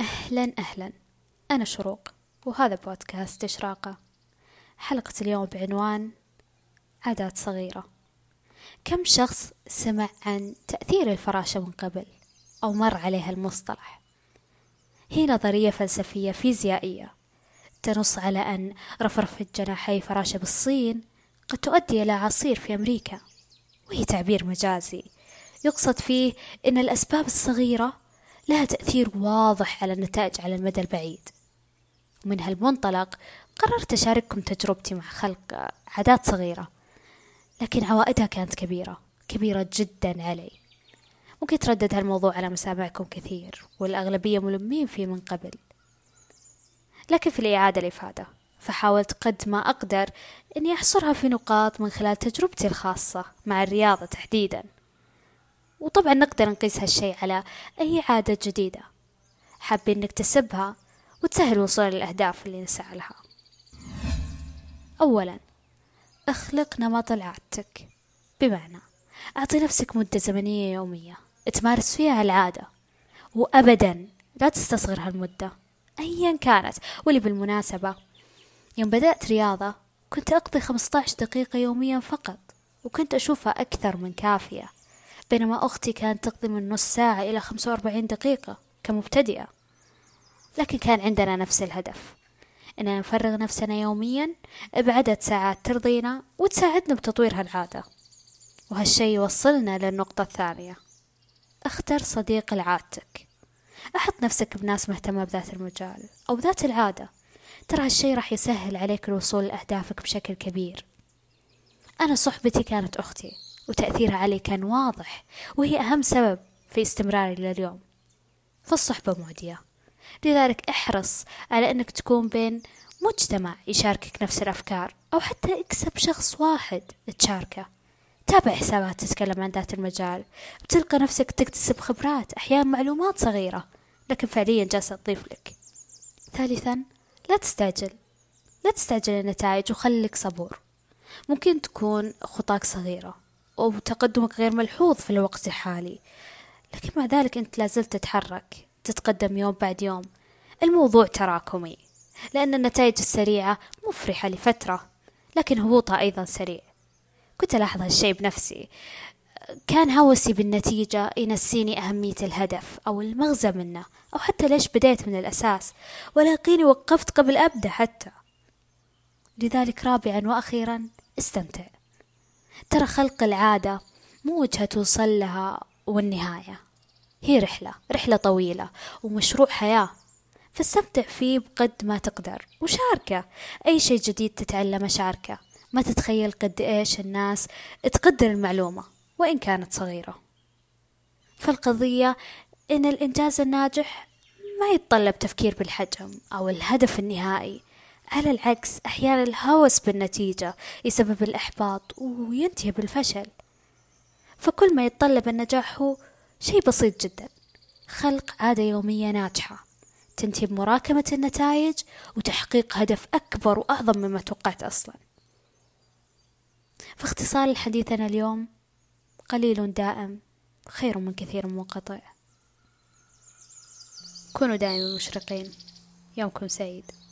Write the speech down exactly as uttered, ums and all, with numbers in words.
أهلا أهلا، أنا شروق وهذا بودكاست إشراقة. حلقة اليوم بعنوان عادات صغيرة. كم شخص سمع عن تأثير الفراشة من قبل أو مر عليها المصطلح؟ هي نظرية فلسفية فيزيائية تنص على أن رفرفة جناحي فراشة بالصين قد تؤدي إلى عصير في أمريكا، وهي تعبير مجازي يقصد فيه أن الأسباب الصغيرة لها تأثير واضح على النتائج على المدى البعيد. ومن هالمنطلق قررت أشارككم تجربتي مع خلق عادات صغيرة، لكن عوائدها كانت كبيرة كبيرة جدا علي. ممكن تردد هالموضوع على مسامعكم كثير، والأغلبية ملمين فيه من قبل، لكن في الإعادة الإفادة فحاولت قد ما أقدر أني أحصرها في نقاط من خلال تجربتي الخاصة مع الرياضة تحديدا. وطبعا نقدر نقيس هالشيء على أي عادة جديدة حابين نكتسبها وتسهل وصول الأهداف اللي نسعى لها. أولا، اخلق نمط لعادتك، بمعنى أعطي نفسك مدة زمنية يومية تمارس فيها العادة، وأبدا لا تستصغر هالمدة أيا كانت. واللي بالمناسبة يوم بدأت رياضة كنت أقضي خمسة عشر دقيقة يوميا فقط، وكنت أشوفها أكثر من كافية، بينما أختي كانت تقضي من نص ساعة إلى خمسة وأربعين دقيقة كمبتدئة. لكن كان عندنا نفس الهدف، أننا نفرغ نفسنا يوميا بعدد ساعات ترضينا وتساعدنا بتطوير هالعادة. وهالشي يوصلنا للنقطة الثانية، اختر صديق لعادتك. أحط نفسك بناس مهتمة بذات المجال أو بذات العادة، ترى هالشي راح يسهل عليك الوصول لأهدافك بشكل كبير. أنا صحبتي كانت أختي، وتأثيرها علي كان واضح، وهي أهم سبب في استمراري لليوم. فالصحبة معدية، لذلك احرص على أنك تكون بين مجتمع يشاركك نفس الأفكار، أو حتى اكسب شخص واحد تشاركه. تابع حسابات تتكلم عن ذات المجال، بتلقى نفسك تكتسب خبرات، أحيانا معلومات صغيرة لكن فعليا جالسة تضيف لك. ثالثا، لا تستعجل لا تستعجل النتائج وخليك صبور. ممكن تكون خطاك صغيرة أو تقدمك غير ملحوظ في الوقت الحالي، لكن مع ذلك أنت لازلت تتحرك، تتقدم يوم بعد يوم. الموضوع تراكمي، لأن النتائج السريعة مفرحة لفترة، لكن هبوطها أيضا سريع. كنت ألاحظ هالشيء بنفسي، كان هوسي بالنتيجة ينسيني أهمية الهدف أو المغزى منه، أو حتى ليش بديت من الأساس، ولاقيني وقفت قبل أبدأ حتى. لذلك رابعا وأخيرا، استمتع. ترى خلق العادة مو وجهة توصل لها والنهاية، هي رحلة رحلة طويلة ومشروع حياة، فاستمتع فيه بقد ما تقدر وشاركه. أي شيء جديد تتعلمه شاركه، ما تتخيل قد إيش الناس تقدر المعلومة وإن كانت صغيرة. فالقضية إن الإنجاز الناجح ما يتطلب تفكير بالحجم أو الهدف النهائي، على العكس أحيانا الهوس بالنتيجة يسبب الإحباط وينتهي بالفشل. فكل ما يتطلب النجاح هو شيء بسيط جدا، خلق عادة يومية ناجحة تنتهي بمراكمة النتائج وتحقيق هدف أكبر وأعظم مما توقعت أصلا. فاختصار حديثنا اليوم، قليل دائم خير من كثير منقطع. كونوا دائما مشرقين، يومكم سعيد.